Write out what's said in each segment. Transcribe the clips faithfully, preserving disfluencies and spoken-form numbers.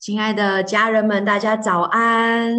亲爱的家人们，大家早安！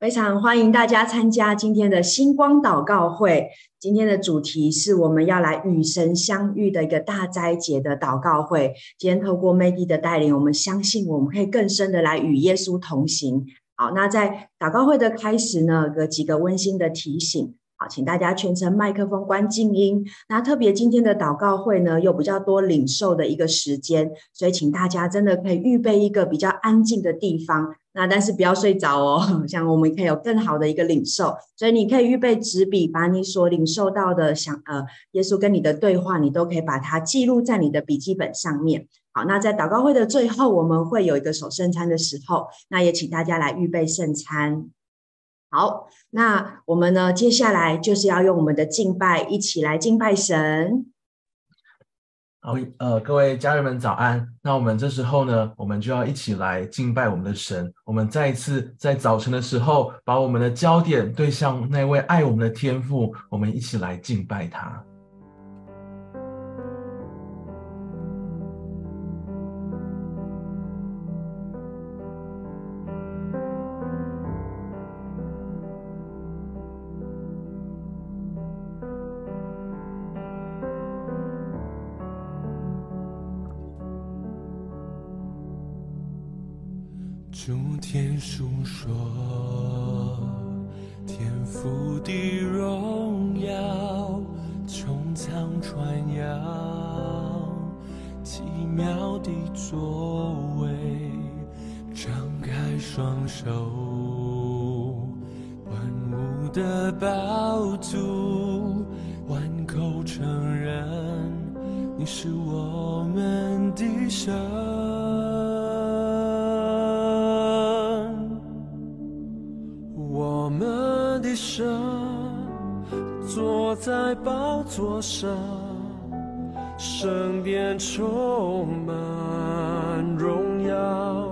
非常欢迎大家参加今天的星光祷告会。今天的主题是我们要来与神相遇的一个大斋节的祷告会。今天透过 Maggie 的带领，我们相信我们可以更深的来与耶稣同行。好，那在祷告会的开始呢，有几个温馨的提醒。好，请大家全程麦克风关静音。那特别今天的祷告会呢，有比较多领受的一个时间，所以请大家真的可以预备一个比较安静的地方。那但是不要睡着哦，像我们可以有更好的一个领受，所以你可以预备纸笔，把你所领受到的想呃耶稣跟你的对话，你都可以把它记录在你的笔记本上面。好，那在祷告会的最后，我们会有一个守圣餐的时候，那也请大家来预备圣餐。好，那我们呢，接下来就是要用我们的敬拜一起来敬拜神。好，呃，各位家人们早安。那我们这时候呢，我们就要一起来敬拜我们的神。我们再一次在早晨的时候，把我们的焦点对向那位爱我们的天父，我们一起来敬拜他。主天述说天父的荣耀，穹苍传扬奇妙的作为，张开双手，万物的宝足，万口承认你是我们的神。神坐在宝座上，圣殿充满荣耀，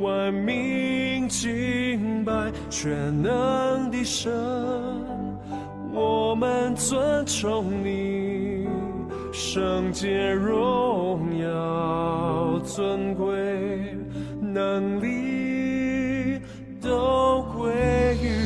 万民敬拜全能的神，我们尊崇你，圣洁荣耀尊贵能力都归于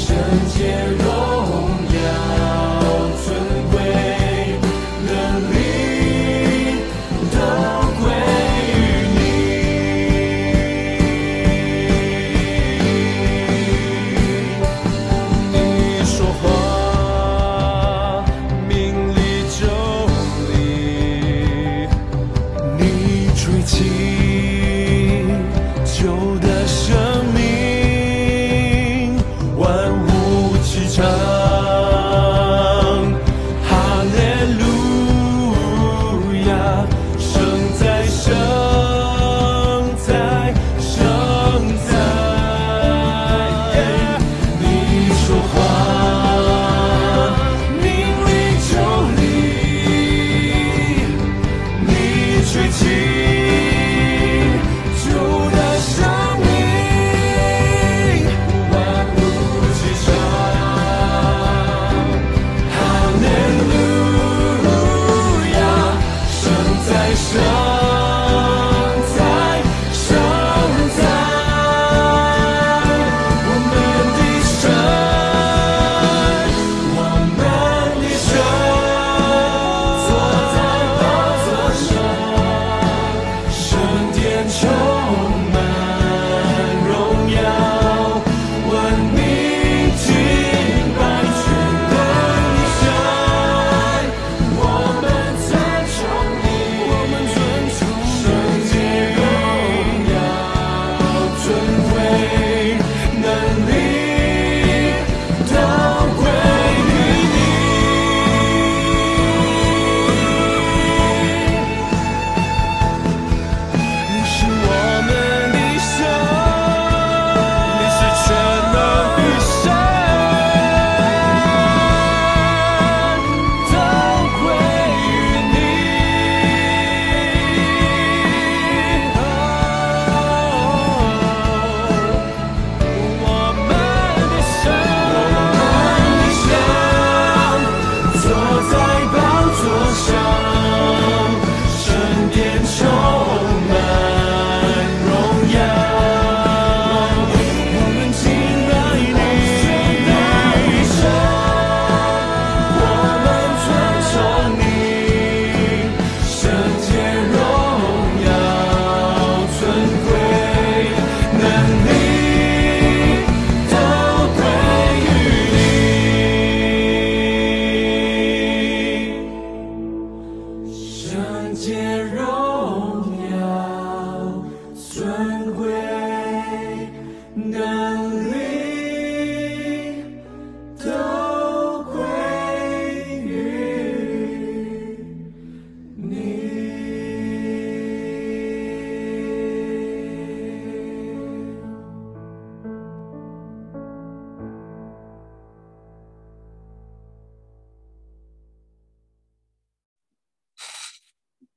圣洁荣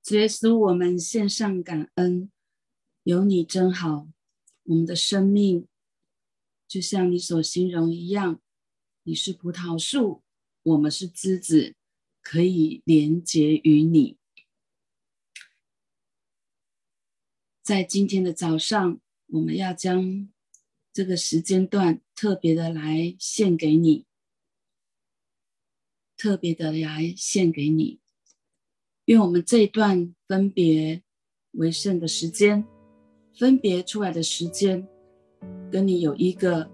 主耶稣，我们献上感恩，有你真好。我们的生命就像你所形容一样，你是葡萄树，我们是枝子，可以连结于你。在今天的早上，我们要将这个时间段特别的来献给你，特别的来献给你。因为我们这一段分别为圣的时间，分别出来的时间，跟你有一个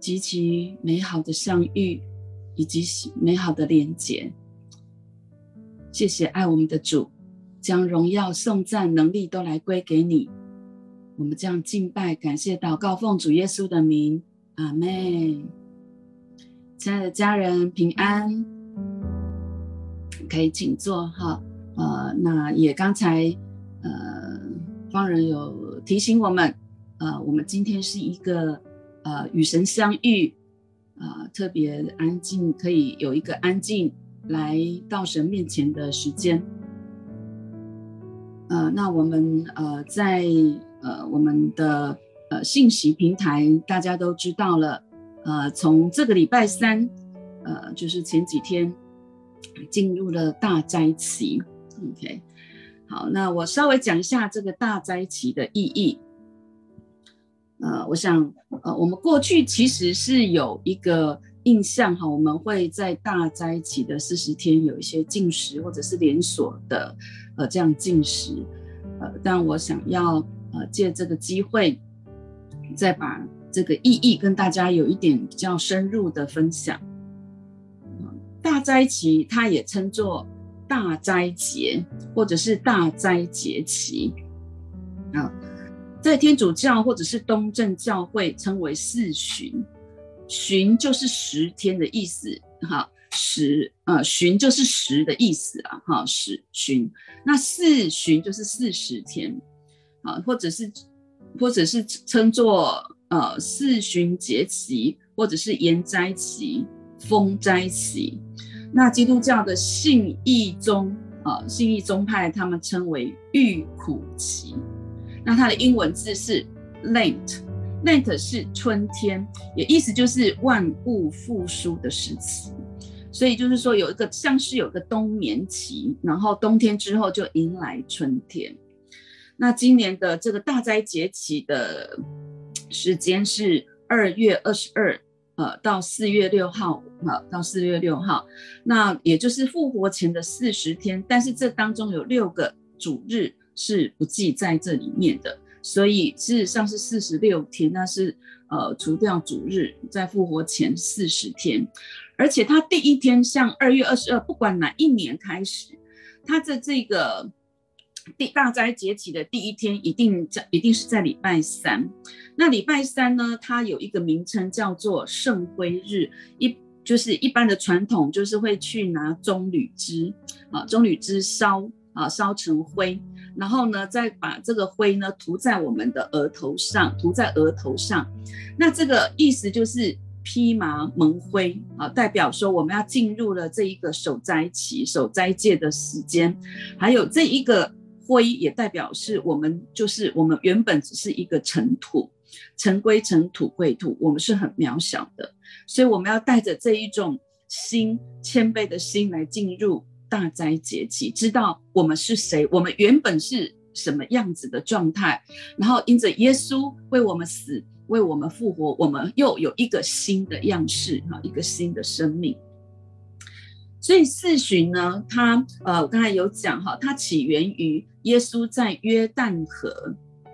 极其美好的相遇，以及美好的连结。谢谢爱我们的主，将荣耀、颂赞、能力都来归给你。我们这样敬拜、感谢、祷告，奉主耶稣的名，阿们。亲爱的家人，平安，可以请坐哈。呃，那也刚才呃方人有提醒我们，呃，我们今天是一个呃与神相遇，呃，特别安静，可以有一个安静来到神面前的时间。呃，那我们呃在。呃，我们的呃信息平台大家都知道了，呃，从这个礼拜三，呃，就是前几天进入了大斋期 ，OK， 好，那我稍微讲一下这个大斋期的意义。呃，我想，呃，我们过去其实是有一个印象哈，我们会在大斋期的四十天有一些禁食或者是连锁的呃这样禁食，呃，但我想要。呃，借这个机会，再把这个意义跟大家有一点比较深入的分享。大斋期它也称作大斋节，或者是大斋节期。啊，在天主教或者是东正教会称为四旬，旬就是十天的意思。哈，十呃旬就是十的意思啊。哈，十旬，那四旬就是四十天。啊，或者是，或者是称作呃四旬节期，或者是延斋期、丰斋期。那基督教的信义宗啊、呃，信义宗派他们称为御苦期。那它的英文字是 Lent， Lent 是春天，也意思就是万物复苏的时期。所以就是说有一个像是有一个冬眠期，然后冬天之后就迎来春天。那今年的这个大斋节期的时间是二月二十二、呃、到四月六号、呃、到四月六号，那也就是复活前的四十天，但是这当中有六个主日是不计在这里面的，所以事实上是四十六天，那是呃除掉主日在复活前四十天。而且它第一天像二月二十二，不管哪一年开始，它的这个大斋节期的第一天一 定, 一定是在礼拜三。那礼拜三呢，它有一个名称叫做圣灰日，一就是一般的传统就是会去拿棕榈枝、啊、棕榈枝烧、啊、烧成灰，然后呢再把这个灰呢涂在我们的额头上，涂在额头上。那这个意思就是披麻蒙灰、啊、代表说我们要进入了这一个守斋期、守斋戒的时间。还有这一个灰也代表是我们，就是我们原本只是一个尘土，尘归尘，土归土，我们是很渺小的，所以我们要带着这一种心，谦卑的心来进入大斋节期，知道我们是谁，我们原本是什么样子的状态，然后因着耶稣为我们死，为我们复活，我们又有一个新的样式，一个新的生命。所以四旬呢，它呃，我刚才有讲哈，它起源于耶稣在约旦河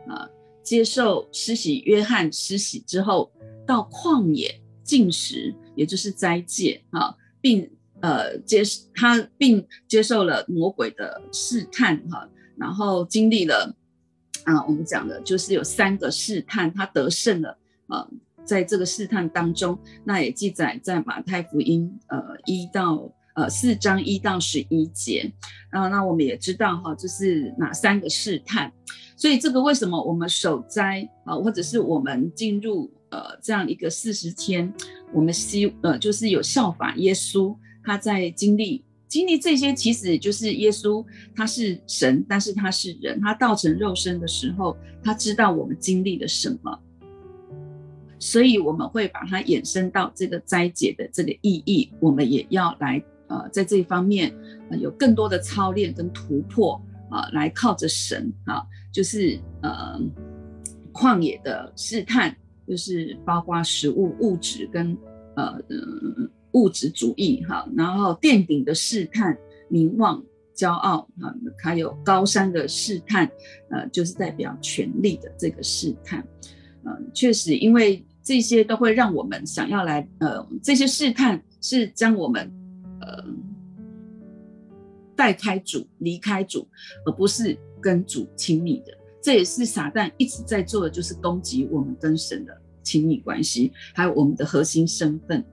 啊、呃、接受施洗约翰施洗之后，到旷野禁食，也就是斋戒啊，并呃接他并接受了魔鬼的试探哈、啊，然后经历了啊、呃、我们讲的就是有三个试探，他得胜了啊。呃在这个试探当中，那也记载在马太福音呃一到呃四章一到十一节。然后那我们也知道哈，就是哪三个试探。所以这个为什么我们守斋啊，或者是我们进入呃这样一个四十天，我们希呃就是有效法耶稣，他在经历经历这些，其实就是耶稣，他是神，但是他是人，他道成肉身的时候，他知道我们经历了什么，所以我们会把它衍生到这个斋戒的这个意义，我们也要来呃在这一方面、呃、有更多的操练跟突破啊、呃，来靠着神啊，就是呃旷野的试探，就是包括食物、物质跟呃。呃物质主义，然后殿顶的试探、名望、骄傲，还有高山的试探、呃、就是代表权力的这个试探、呃、确实因为这些都会让我们想要来、呃、这些试探是将我们、呃、带开主、离开主，而不是跟主亲密的。这也是撒旦一直在做的，就是攻击我们跟神的亲密关系，还有我们的核心身份。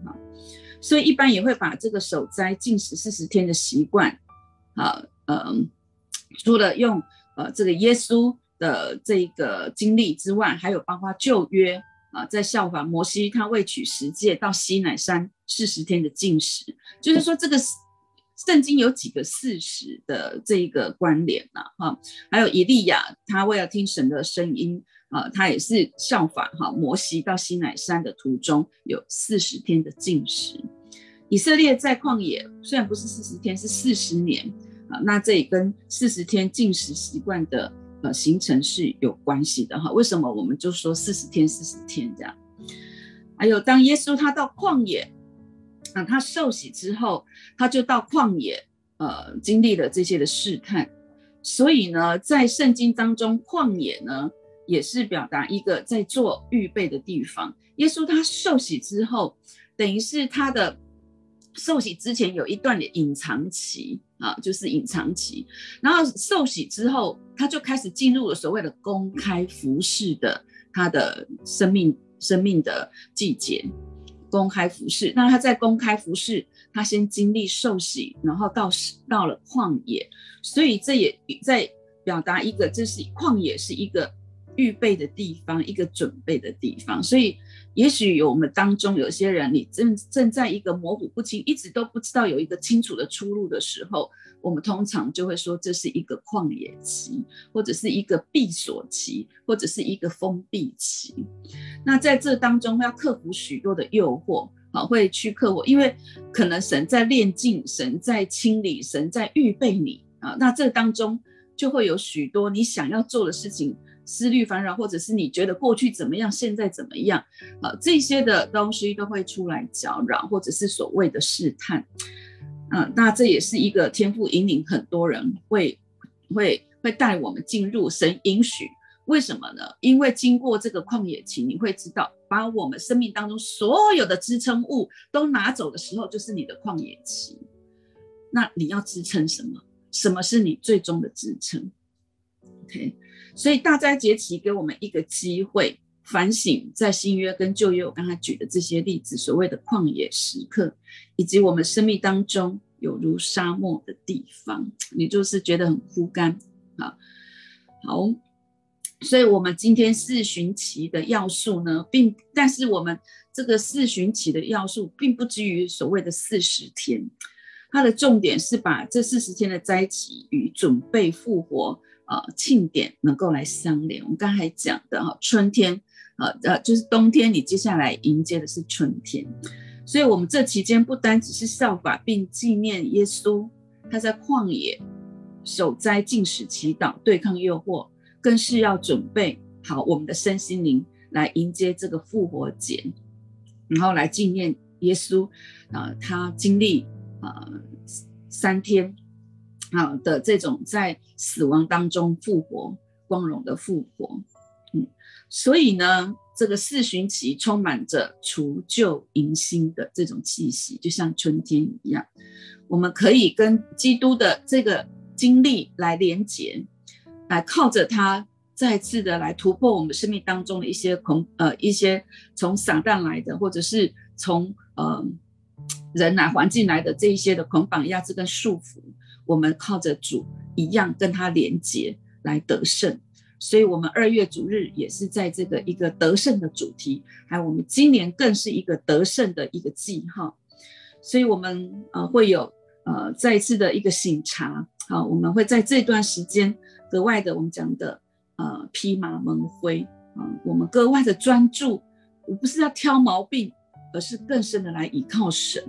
所以一般也会把这个守斋禁食四十天的习惯、啊呃、除了用、呃、这个耶稣的这个经历之外，还有包括旧约、啊、在效法摩西，他为取十诫到西乃山四十天的禁食，就是说这个圣经有几个四十的这个关联、啊啊、还有以利亚他为了听神的声音、啊、他也是效法、啊、摩西到西乃山的途中有四十天的禁食。以色列在旷野虽然不是四十天，是四十年、啊、那这也跟四十天禁食习惯的、呃、形成是有关系的、啊、为什么我们就说四十天四十天这样？还有当耶稣他到旷野啊、他受洗之后，他就到旷野、呃、经历了这些的试探，所以呢在圣经当中旷野呢也是表达一个在做预备的地方。耶稣他受洗之后，等于是他的受洗之前有一段的隐藏期、啊、就是隐藏期，然后受洗之后他就开始进入了所谓的公开服事的他的生命生命的季节，公开服事。那他在公开服事，他先经历受洗，然后 到, 到了旷野，所以这也在表达一个，这是旷野是一个预备的地方，一个准备的地方。所以也许有我们当中有些人，你 正, 正在一个模糊不清，一直都不知道有一个清楚的出路的时候，我们通常就会说这是一个旷野期，或者是一个闭锁期，或者是一个封闭期。那在这当中要克服许多的诱惑、啊、会去克服，因为可能神在炼净，神在清理，神在预备你、啊、那这当中就会有许多你想要做的事情，思虑烦扰，或者是你觉得过去怎么样，现在怎么样、啊、这些的东西都会出来搅扰，或者是所谓的试探、啊、那这也是一个天父引领很多人 会, 会, 会带我们进入神允许。为什么呢？因为经过这个旷野期，你会知道把我们生命当中所有的支撑物都拿走的时候，就是你的旷野期。那你要支撑什么？什么是你最终的支撑？ OK， 所以大斋节期给我们一个机会反省，在新约跟旧约我刚才举的这些例子，所谓的旷野时刻，以及我们生命当中有如沙漠的地方，你就是觉得很枯干。 好, 好所以我们今天四旬期的要素呢，并但是我们这个四旬期的要素并不基于所谓的四十天，它的重点是把这四十天的斋期与准备复活、呃、庆典能够来相连。我们刚才讲的春天、呃、就是冬天，你接下来迎接的是春天，所以我们这期间不单只是效法并纪念耶稣他在旷野守斋禁食祈祷对抗诱惑，更是要准备好我们的身心灵来迎接这个复活节，然后来纪念耶稣、呃、他经历、呃、三天、呃、的这种在死亡当中复活，光荣的复活、嗯、所以呢这个四旬期充满着除旧迎新的这种气息，就像春天一样，我们可以跟基督的这个经历来连结，来靠着他再次的来突破我们生命当中的一些恐、呃、一些从撒旦来的，或者是从、呃、人来环境来的这一些的捆绑压制跟束缚，我们靠着主一样跟他连结来得胜。所以我们二月主日也是在这个一个得胜的主题，还有我们今年更是一个得胜的一个记号。所以我们、呃、会有呃再次的一个省察。好，我们会在这段时间格外的，我们讲的呃披麻蒙灰、呃、我们格外的专注，我不是要挑毛病，而是更深的来倚靠神，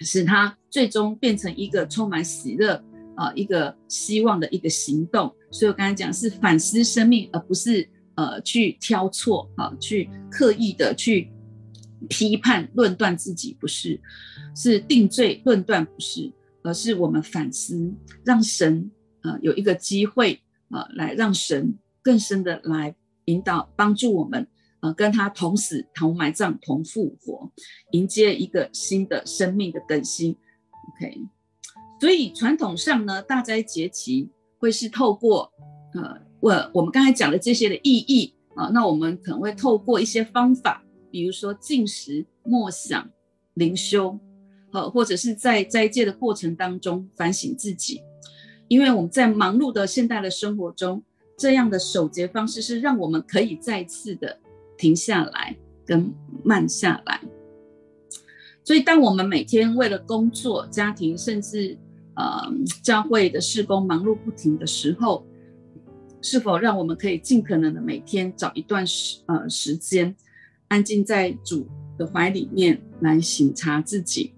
使他最终变成一个充满喜乐、呃、一个希望的一个行动。所以我刚才讲是反思生命，而不是呃去挑错、呃、去刻意的去批判论断自己，不是，是定罪论断，不是，而是我们反思，让神、呃、有一个机会、呃、来让神更深的来引导帮助我们，呃，跟他同死同埋葬同复活，迎接一个新的生命的更新。 OK， 所以传统上呢，大斋节期会是透过呃，我我们刚才讲的这些的意义啊、呃，那我们可能会透过一些方法，比如说禁食、默想、灵修、呃、或者是在斋戒的过程当中反省自己。因为我们在忙碌的现代的生活中，这样的守节方式是让我们可以再次的停下来跟慢下来。所以当我们每天为了工作、家庭，甚至、呃、教会的事工忙碌不停的时候，是否让我们可以尽可能的每天找一段 时,、呃、时间安静在主的怀里面来省察自己、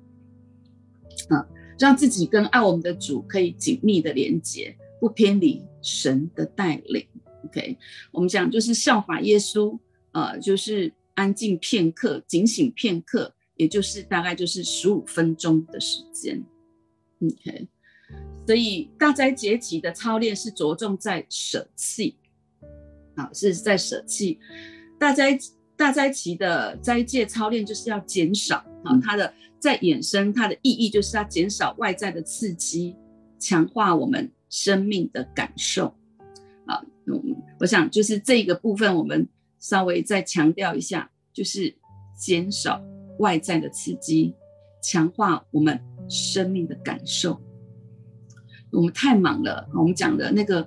呃、让自己跟爱我们的主可以紧密的连结，不偏离神的带领。 OK， 我们讲就是效法耶稣，呃，就是安静片刻，警醒片刻，也就是大概就是十五分钟的时间。 OK， 所以大斋节期的操练是着重在舍弃、啊、是在舍弃。大斋大斋期的斋戒操练就是要减少、啊、它的在衍生它的意义就是要减少外在的刺激，强化我们生命的感受、啊、我想就是这个部分我们稍微再强调一下，就是减少外在的刺激，强化我们生命的感受。我们太忙了，我们讲的那个、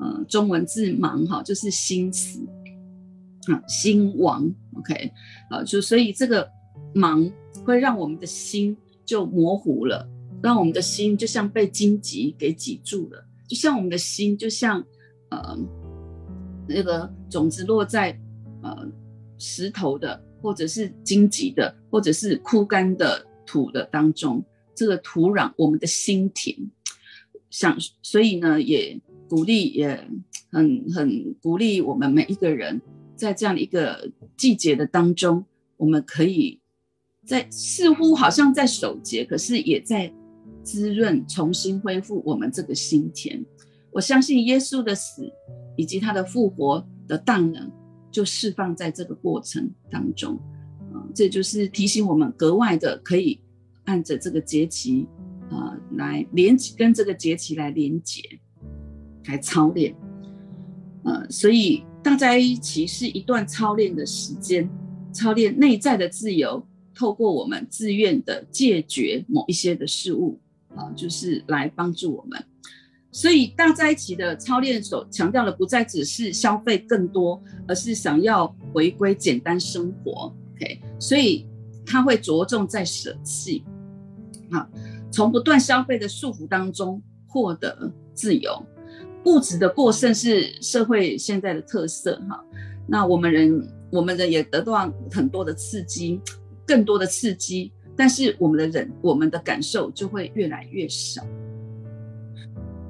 呃、中文字忙就是心死、啊、心亡。 OK， 啊、就所以这个忙会让我们的心就模糊了，让我们的心就像被荆棘给挤住了，就像我们的心就像、呃、那个种子落在呃，石头的，或者是荆棘的，或者是枯干的土的当中，这个土壤，我们的心田，想，所以呢，也鼓励，也很很鼓励我们每一个人，在这样的一个季节的当中，我们可以在似乎好像在守节，可是也在滋润、重新恢复我们这个心田。我相信耶稣的死以及他的复活的大能，就释放在这个过程当中、呃、这就是提醒我们格外的可以按着这个节期、呃、来连跟这个节期来连结来操练、呃、所以大斋期是一段操练的时间，操练内在的自由，透过我们自愿的戒绝某一些的事物、呃、就是来帮助我们。所以大斋期的操练所强调的不再只是消费更多，而是想要回归简单生活。 OK， 所以它会着重在舍弃、啊、从不断消费的束缚当中获得自由。物质的过剩是社会现在的特色、啊、那我们人我们人也得到很多的刺激，更多的刺激，但是我们的人我们的感受就会越来越少，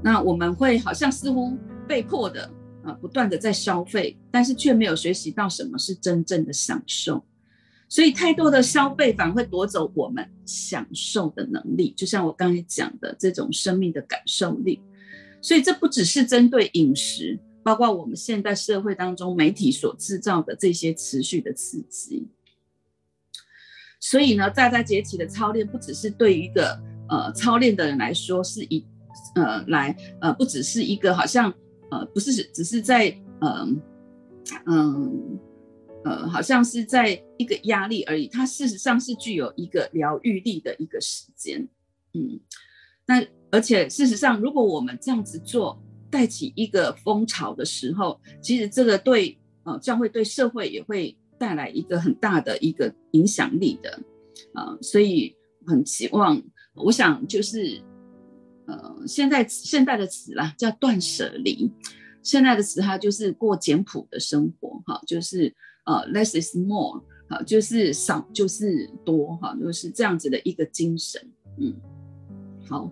那我们会好像似乎被迫的、呃、不断的在消费，但是却没有学习到什么是真正的享受。所以太多的消费反而会夺走我们享受的能力，就像我刚才讲的这种生命的感受力。所以这不只是针对饮食，包括我们现代社会当中媒体所制造的这些持续的刺激。所以呢，大斋节期的操练不只是对于一个、呃、操练的人来说是一呃，来，呃，不只是一个好像，呃，不是只是在，嗯、呃，嗯、呃，呃，好像是在一个压力而已。它事实上是具有一个疗愈力的一个时间，嗯。那而且事实上，如果我们这样子做，带起一个风潮的时候，其实这个对，呃，教会对社会也会带来一个很大的一个影响力的，啊、呃，所以很希望。我想就是呃，现在现代的词啦叫断舍离，现代的词它就是过简朴的生活，就是呃 less is more， 就是少就是多，就是这样子的一个精神。嗯，好，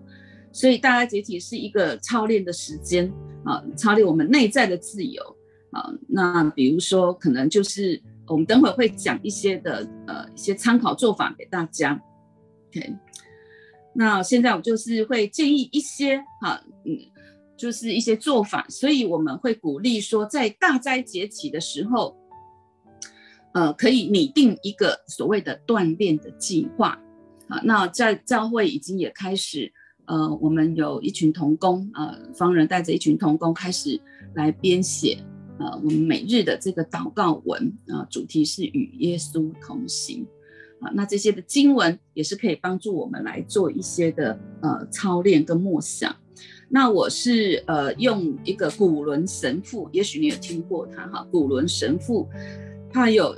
所以大家解体是一个操练的时间，操练我们内在的自由。那比如说可能就是我们等会会讲一些的呃一些参考做法给大家。OK， 那现在我就是会建议一些哈，嗯，就是一些做法，所以我们会鼓励说，在大斋节期的时候，呃，可以拟定一个所谓的锻炼的计划。啊，那在教会已经也开始，呃，我们有一群同工，呃，方人带着一群同工开始来编写。呃，我们每日的这个祷告文，呃，主题是与耶稣同行，啊，那这些的经文也是可以帮助我们来做一些的呃操练跟默想。那我是呃用一个古伦神父，也许你有听过他哈，古伦神父，他有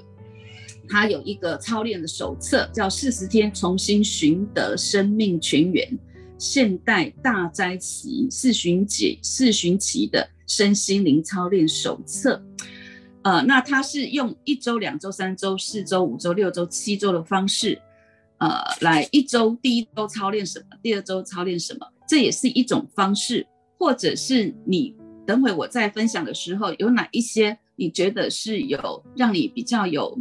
他有一个操练的手册，叫《四十天重新寻得生命泉源》，现代大斋期四旬节四旬期的身心灵操练手册，呃，那它是用一周、两周、三周、四周、五周、六周、七周的方式，呃，来一周第一周操练什么，第二周操练什么，这也是一种方式，或者是你等会我在分享的时候，有哪一些你觉得是有让你比较有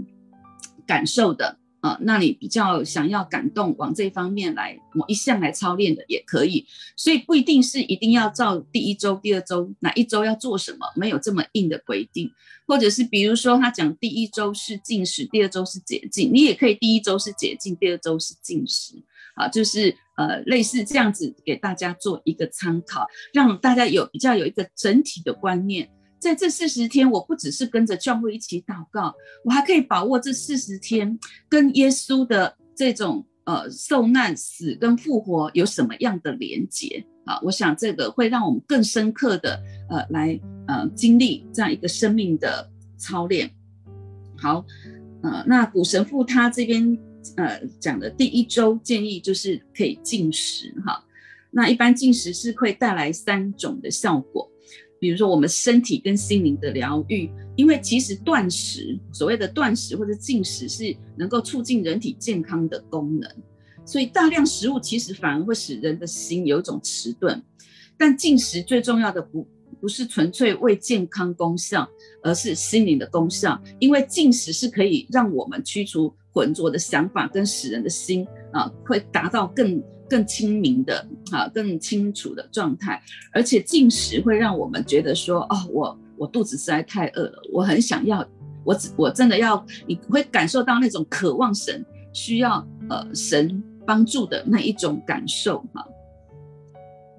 感受的，呃，那你比较想要感动，往这方面来某一项来操练的也可以，所以不一定是一定要照第一周、第二周哪一周要做什么，没有这么硬的规定。或者是比如说他讲第一周是禁食，第二周是洁净，你也可以第一周是洁净，第二周是禁食，啊，就是呃类似这样子给大家做一个参考，让大家有比较有一个整体的观念。在这四十天，我不只是跟着教会一起祷告，我还可以把握这四十天跟耶稣的这种呃受难、死跟复活有什么样的连结啊？我想这个会让我们更深刻的呃来呃经历这样一个生命的操练。好，呃，那古神父他这边呃讲的第一周建议就是可以禁食哈，那一般禁食是会带来三种的效果。比如说我们身体跟心灵的疗愈，因为其实断食，所谓的断食或者禁食是能够促进人体健康的功能，所以大量食物其实反而会使人的心有一种迟钝。但禁食最重要的 不, 不是纯粹为健康功效，而是心灵的功效，因为禁食是可以让我们驱除浑浊的想法，跟使人的心啊会达到更更清明的、啊、更清楚的状态，而且进食会让我们觉得说，哦，我我肚子实在太饿了，我很想要，我我真的要，你会感受到那种渴望神需要呃神帮助的那一种感受哈、啊。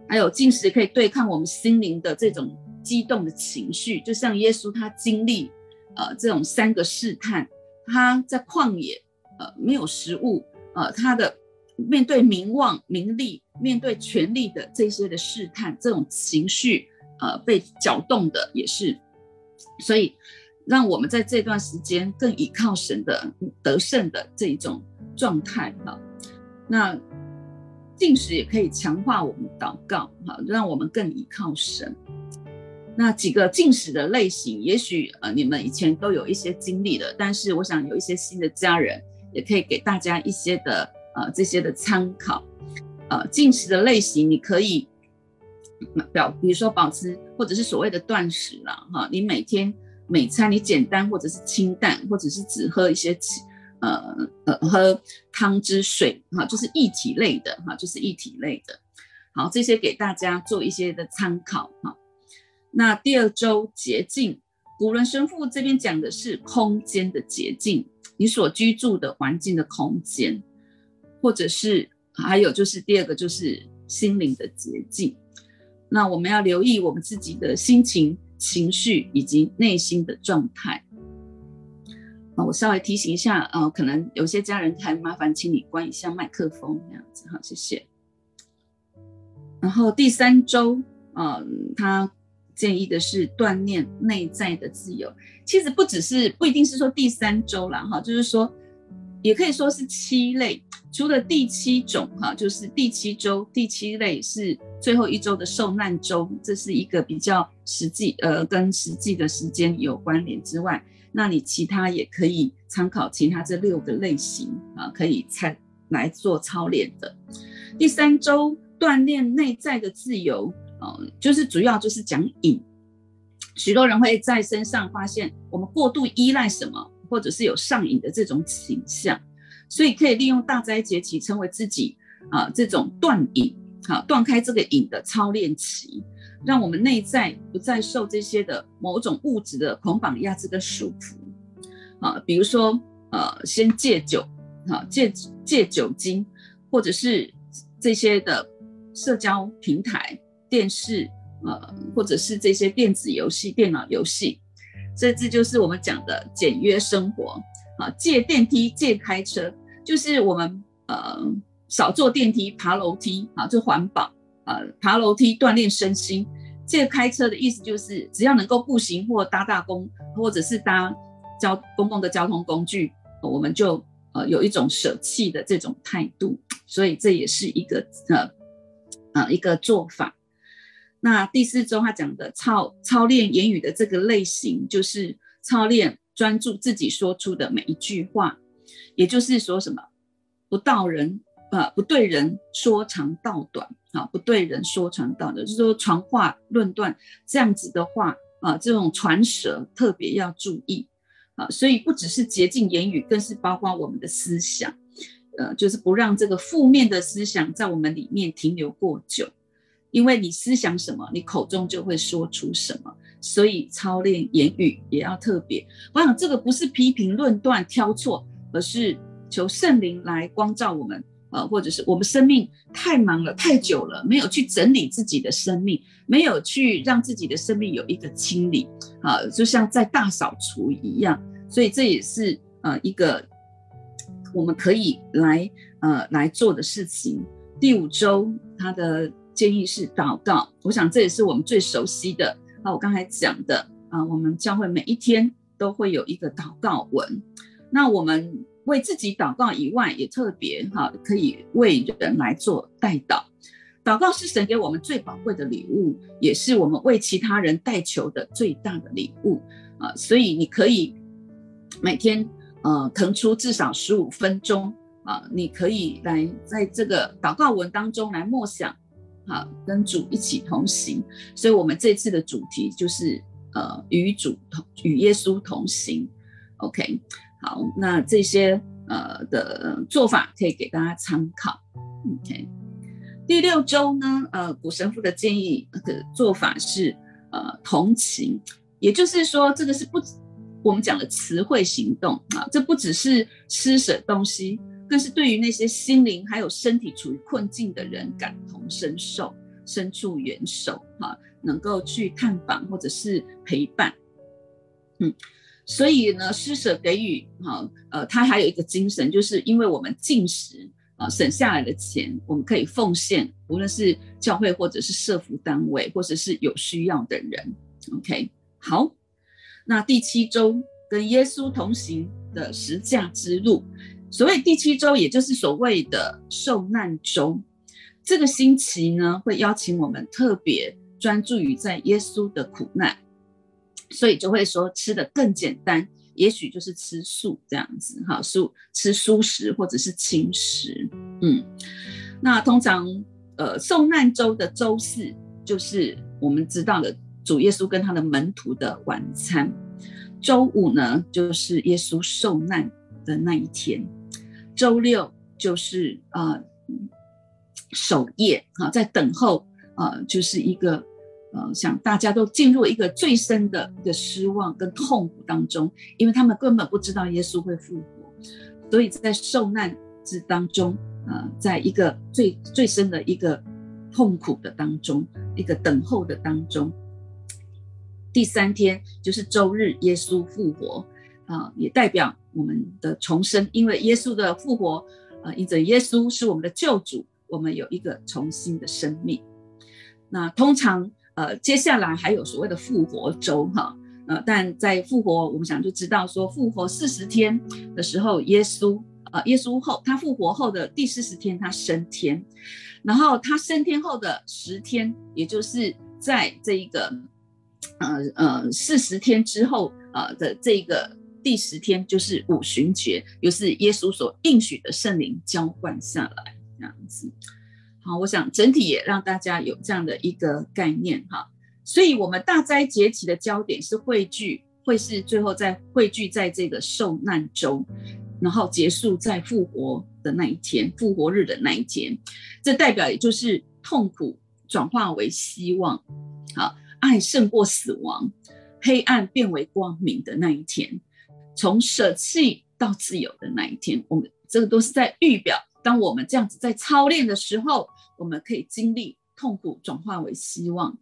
还有进食可以对抗我们心灵的这种激动的情绪，就像耶稣他经历呃这种三个试探，他在旷野呃没有食物，呃他的。面对名望、名利，面对权力的这些的试探，这种情绪，呃，被搅动的也是，所以让我们在这段时间更依靠神的得胜的这一种状态哈。那禁食也可以强化我们祷告哈，让我们更依靠神。那几个禁食的类型，也许呃你们以前都有一些经历的，但是我想有一些新的家人也可以给大家一些的。呃，这些的参考，呃，禁食的类型，你可以表，比如说保持，或者是所谓的断食啦，哈，你每天每餐你简单或者是清淡，或者是只喝一些呃呃喝汤汁水，哈，就是液体类的，哈，就是液体类的。好，这些给大家做一些的参考哈。那第二周洁净，古伦神父这边讲的是空间的洁净，你所居住的环境的空间。或者是还有就是第二个就是心灵的洁净，那我们要留意我们自己的心情、情绪以及内心的状态。啊，我稍微提醒一下，呃，可能有些家人还麻烦，请你关一下麦克风，这样子，好，谢谢。然后第三周，呃，他建议的是锻炼内在的自由，其实不只是不一定是说第三周啦，哈，就是说。也可以说是七类，除了第七种哈，就是第七周，第七类是最后一周的受难周，这是一个比较实际，呃，跟实际的时间有关联之外，那你其他也可以参考其他这六个类型啊，可以参来做操练的。第三周锻炼内在的自由，呃，就是主要就是讲瘾。许多人会在身上发现我们过度依赖什么，或者是有上瘾的这种倾向，所以可以利用大斋节期成为自己啊、呃、这种断瘾，好、啊、断开这个瘾的操练期，让我们内在不再受这些的某种物质的捆绑压制跟束缚。啊，比如说呃先戒酒，啊戒戒酒精，或者是这些的社交平台、电视，呃或者是这些电子游戏、电脑游戏。这这就是我们讲的简约生活，啊，戒电梯、戒开车，就是我们呃少坐电梯、爬楼梯，啊，就环保，啊，爬楼梯锻炼身心。戒开车的意思就是，只要能够步行或搭大公，或者是搭交公共的交通工具，我们就呃有一种舍弃的这种态度，所以这也是一个呃呃一个做法。那第四周他讲的操操练言语的这个类型，就是操练专注自己说出的每一句话，也就是说什么不到人、呃、不对人说长道短、啊、不对人说长道短，就是说传话论断这样子的话、啊、这种传舌特别要注意、啊、所以不只是洁净言语，更是包括我们的思想、呃、就是不让这个负面的思想在我们里面停留过久，因为你思想什么，你口中就会说出什么，所以操练言语也要特别。我想这个不是批评论断挑错，而是求圣灵来光照我们，呃，或者是我们生命太忙了太久了，没有去整理自己的生命，没有去让自己的生命有一个清理，啊，就像在大扫除一样。所以这也是呃一个我们可以来呃来做的事情。第五周它的建议是祷告，我想这也是我们最熟悉的。啊，我刚才讲的啊，我们教会每一天都会有一个祷告文。那我们为自己祷告以外，也特别哈、啊、可以为人来做代祷。祷告是神给我们最宝贵的礼物，也是我们为其他人代求的最大的礼物啊。所以你可以每天呃腾出至少十五分钟啊，你可以来在这个祷告文当中来默想。好，跟主一起同行，所以我们这次的主题就是呃与主与耶稣同行。 OK， 好，那这些呃的做法可以给大家参考。 OK， 第六周呢，呃古神父的建议的做法是呃同行，也就是说这个是不我们讲的慈惠行动啊，这不只是施舍东西，更是对于那些心灵还有身体处于困境的人感同身受，伸出援手、啊、能够去探访或者是陪伴。嗯，所以呢，施舍给予、啊呃、它还有一个精神，就是因为我们进食、啊、省下来的钱我们可以奉献，无论是教会或者是社福单位或者是有需要的人。 OK， 好，那第七周跟耶稣同行的十架之路，所谓第七周也就是所谓的受难周，这个星期呢会邀请我们特别专注于在耶稣的苦难，所以就会说吃得更简单，也许就是吃素这样子，好，素吃蔬食或者是轻食。嗯，那通常呃受难周的周四就是我们知道了主耶稣跟他的门徒的晚餐，周五呢就是耶稣受难的那一天，周六就是呃守夜啊，在等候呃就是一个呃想大家都进入一个最深的一个失望跟痛苦当中，因为他们根本不知道耶稣会复活，所以在受难之当中，呃在一个最最深的一个痛苦的当中，一个等候的当中。第三天就是周日，耶稣复活啊、呃，也代表我们的重生，因为耶稣的复活，呃，因着耶稣是我们的救主，我们有一个重新的生命。那通常，呃，接下来还有所谓的复活周哈，呃，但在复活，我们想就知道说，复活四十天的时候，耶稣呃耶稣后，他复活后的第四十天他升天，然后他升天后的十天，也就是在这一个呃呃四十天之后呃的这个第十天，就是五旬节，就是耶稣所应许的圣灵浇灌下来这样子。好，我想整体也让大家有这样的一个概念哈。所以我们大斋节期的焦点是汇聚，会是最后在汇聚在这个受难周，然后结束在复活的那一天，复活日的那一天。这代表也就是痛苦转化为希望，好，爱胜过死亡，黑暗变为光明的那一天，从舍弃到自由的那一天。我们这个都是在预表，当我们这样子在操练的时候，我们可以经历痛苦转化为希望。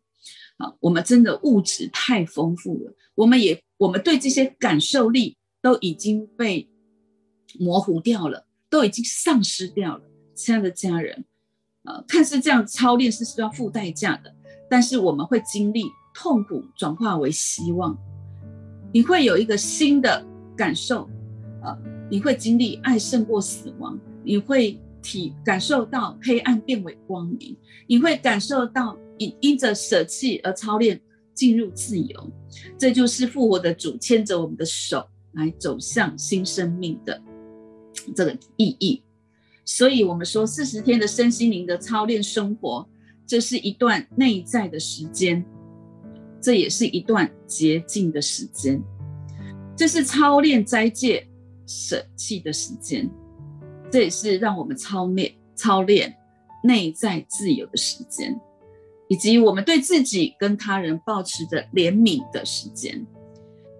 啊、我们真的物质太丰富了，我们也我们对这些感受力都已经被模糊掉了，都已经丧失掉了。亲爱的家人、呃、看似这样操练是需要付代价的，但是我们会经历痛苦转化为希望，你会有一个新的感受、呃、你会经历爱胜过死亡，你会体感受到黑暗变为光明，你会感受到因着舍弃而操练进入自由。这就是复活的主牵着我们的手来走向新生命的这个意义。所以我们说四十天的身心灵的操练生活，这是一段内在的时间，这也是一段洁净的时间，这是操练斋戒舍弃的时间，这也是让我们操练操练内在自由的时间，以及我们对自己跟他人抱持着怜悯的时间，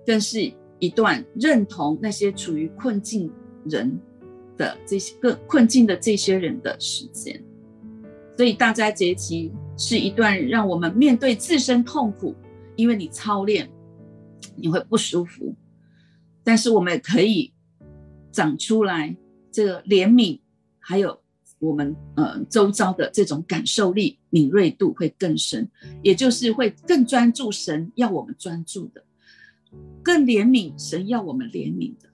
更是一段认同那些处于困境人的这些困境的这些人的时间。所以大斋节期是一段让我们面对自身痛苦，因为你操练你会不舒服，但是我们也可以长出来这个怜悯，还有我们、呃、周遭的这种感受力敏锐度会更深，也就是会更专注神要我们专注的，更怜悯神要我们怜悯的，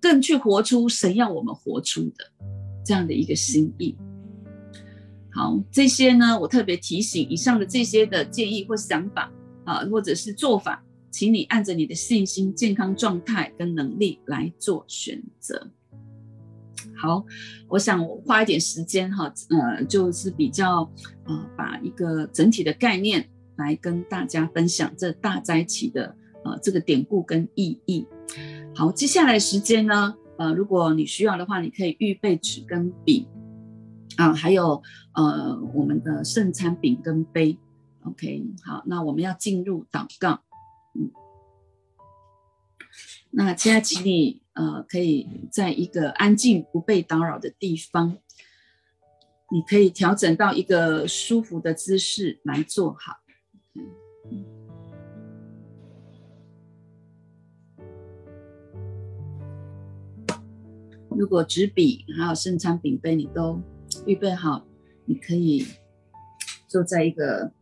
更去活出神要我们活出的这样的一个心意。好，这些呢我特别提醒，以上的这些的建议或想法、啊、或者是做法，请你按着你的信心健康状态跟能力来做选择。好，我想我花一点时间、呃、就是比较、呃、把一个整体的概念来跟大家分享这大斋期的、呃、这个典故跟意义。好，接下来时间呢、呃、如果你需要的话，你可以预备纸跟笔、啊、还有、呃、我们的圣餐饼跟杯。 OK， 好，那我们要进入祷告、嗯、那现在请你呃，可以在一个安静不被打扰的地方，你可以调整到一个舒服的姿势来坐好。如果纸笔还有圣餐饼杯你都预备好，你可以坐在一个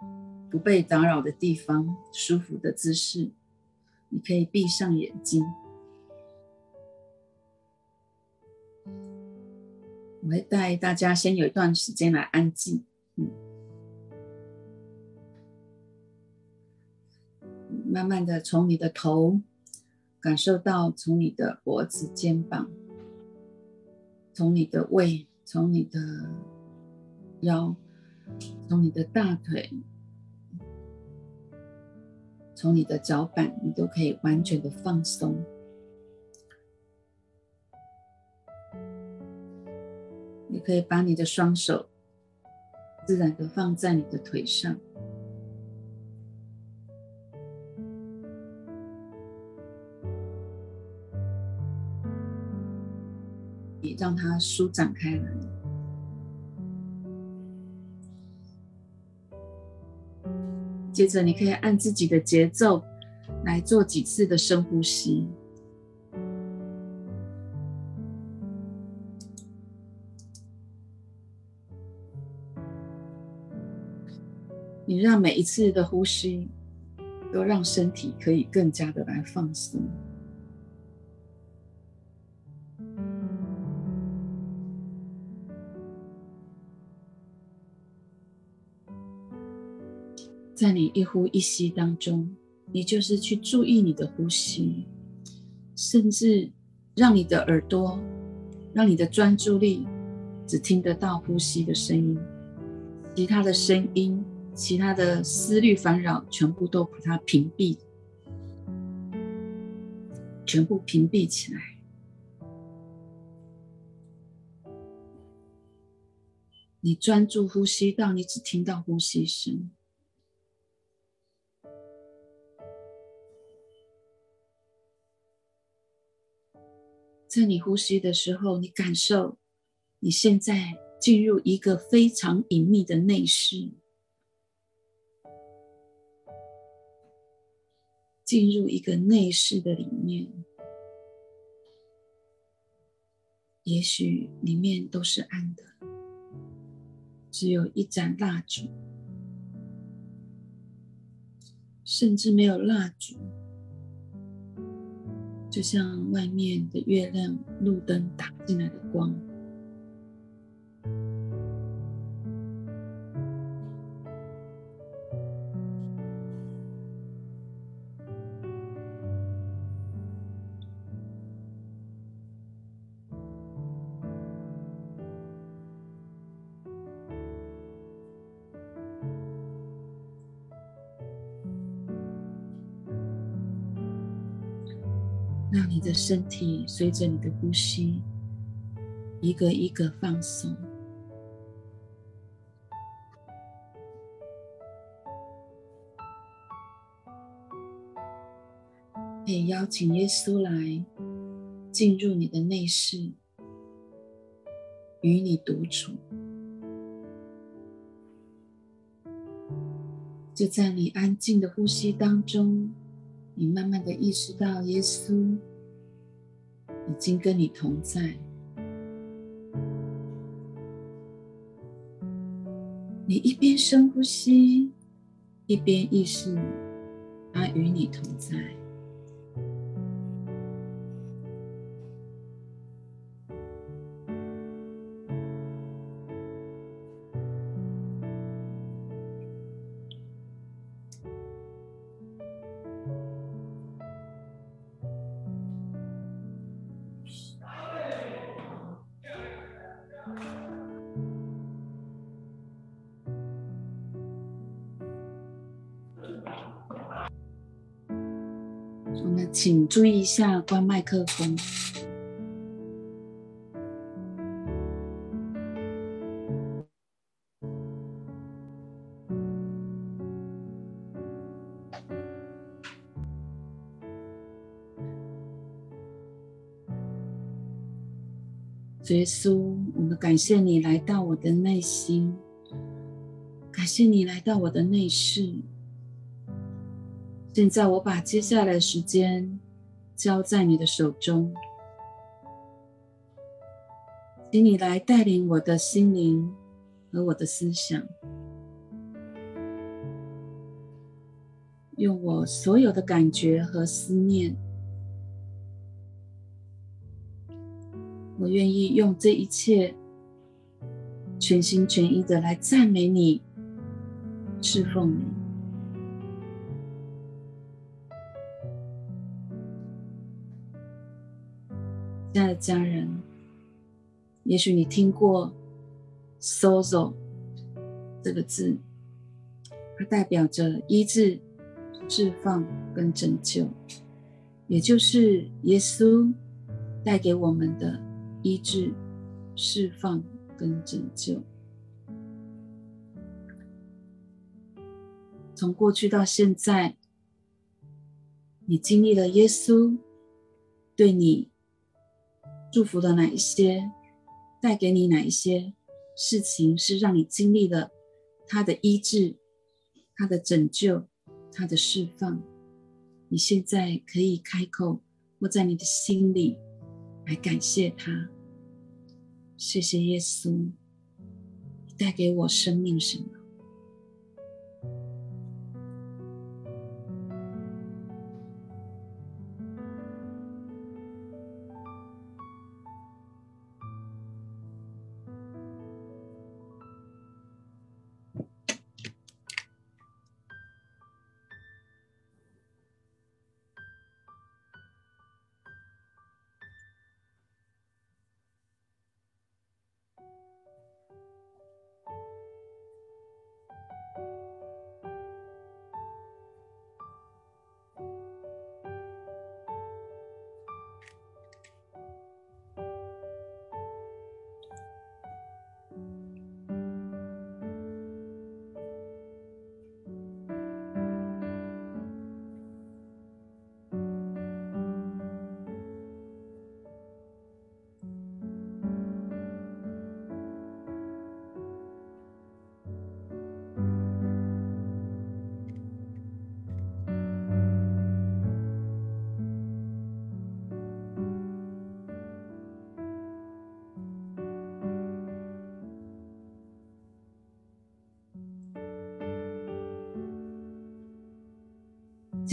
不被打扰的地方，舒服的姿势，你可以闭上眼睛。我会带大家先有一段时间来安静、嗯、慢慢的从你的头感受到，从你的脖子肩膀，从你的胃，从你的腰，从你的大腿，从你的脚板，你都可以完全的放松。你可以把你的双手自然的放在你的腿上，你让它舒展开来。接着你可以按自己的节奏来做几次的深呼吸，你让每一次的呼吸都让身体可以更加的来放松。在你一呼一吸当中，你就是去注意你的呼吸，甚至让你的耳朵，让你的专注力只听得到呼吸的声音，其他的声音，其他的思虑烦扰全部都把它屏蔽，全部屏蔽起来。你专注呼吸到你只听到呼吸声，在你呼吸的时候，你感受你现在进入一个非常隐秘的内室，进入一个内室的里面，也许里面都是暗的，只有一盏蜡烛，甚至没有蜡烛，就像外面的月亮路灯打进来的光。让你的身体随着你的呼吸一个一个放松，可以邀请耶稣来进入你的内室，与你独处，就在你安静的呼吸当中，你慢慢的意识到耶稣已经跟你同在，你一边深呼吸，一边意识他与你同在。我们请注意一下关麦克风。耶稣，我们感谢你来到我的内心，感谢你来到我的内室。现在我把接下来的时间交在你的手中，请你来带领我的心灵和我的思想，用我所有的感觉和思念，我愿意用这一切全心全意的来赞美你，侍奉你。亲爱的家人，也许你听过 sozo 这个字，它代表着医治、释放跟拯救，也就是耶稣带给我们的医治、释放跟拯救。从过去到现在，你经历了耶稣对你祝福的哪一些，带给你哪一些事情，是让你经历了他的医治、他的拯救、他的释放。你现在可以开口，或在你的心里来感谢他。谢谢耶稣，你带给我生命什么？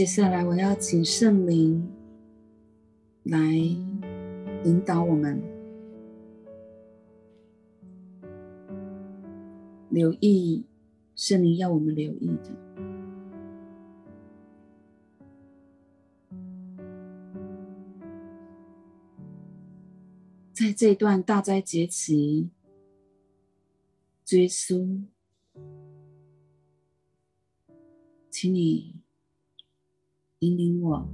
接下来我要请圣灵来引导我们，留意圣灵要我们留意的。在这段大斋节期，主耶稣，请你引领我，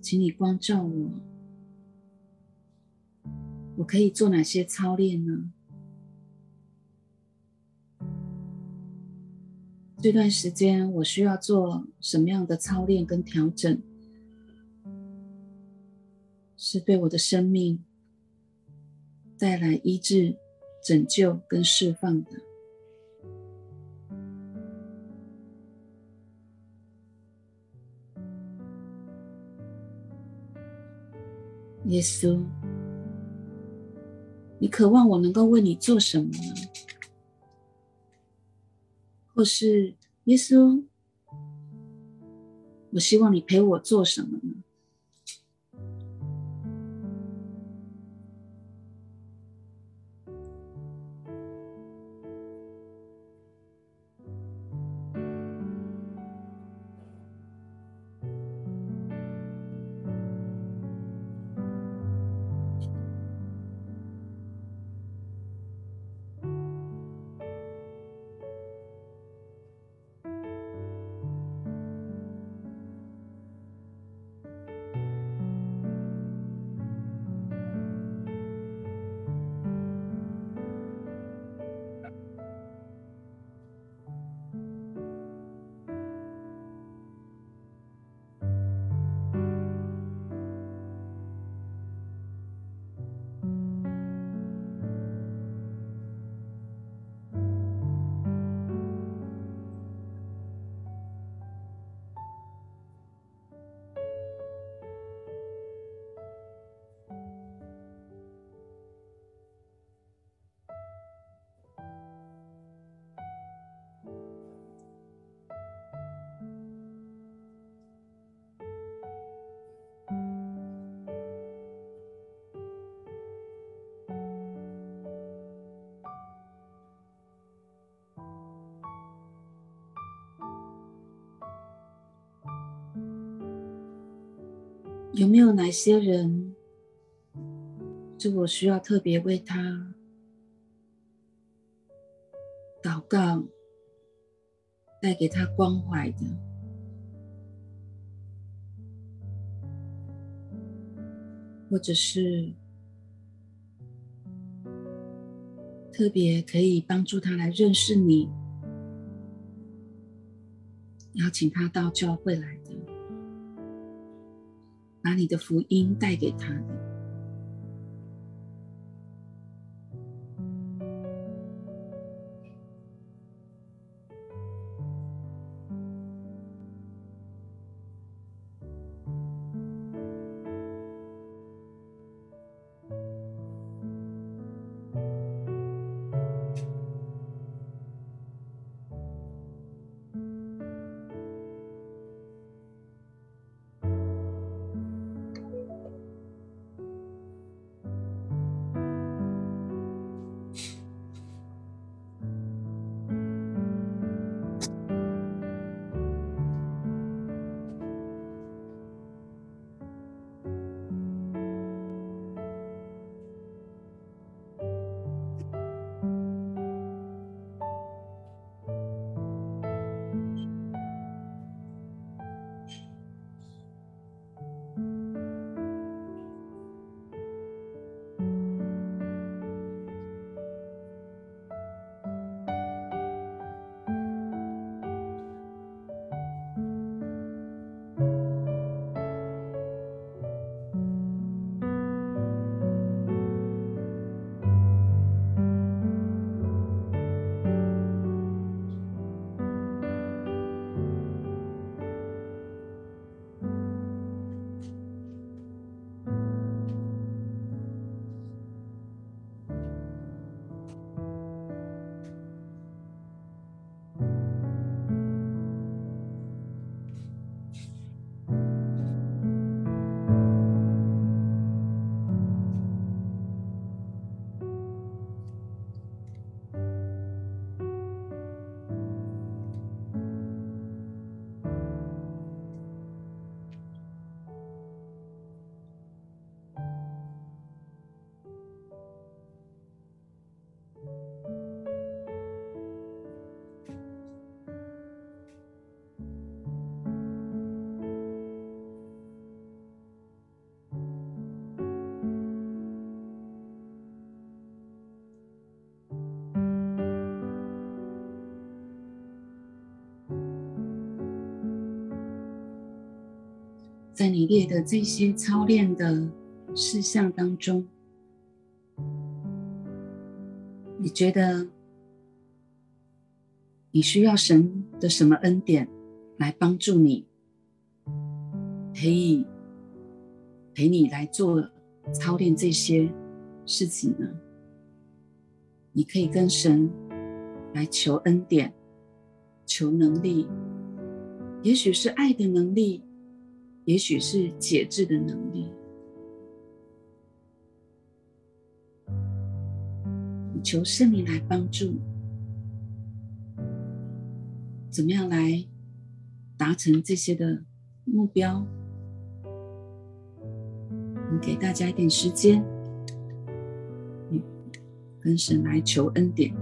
请你光照我，我可以做哪些操练呢？这段时间我需要做什么样的操练跟调整，是对我的生命带来医治、拯救跟释放的。耶稣，你渴望我能够为你做什么呢？或是耶稣，我希望你陪我做什么呢？有没有哪些人是我需要特别为他祷告，带给他关怀的？或者是特别可以帮助他来认识你，邀请他到教会来的，把你的福音带给他的。在你列的这些操练的事项当中，你觉得你需要神的什么恩典来帮助你，可以陪你来做操练这些事情呢？你可以跟神来求恩典，求能力，也许是爱的能力，也许是节制的能力。你求圣灵来帮助，怎么样来达成这些的目标？你给大家一点时间，跟神来求恩典。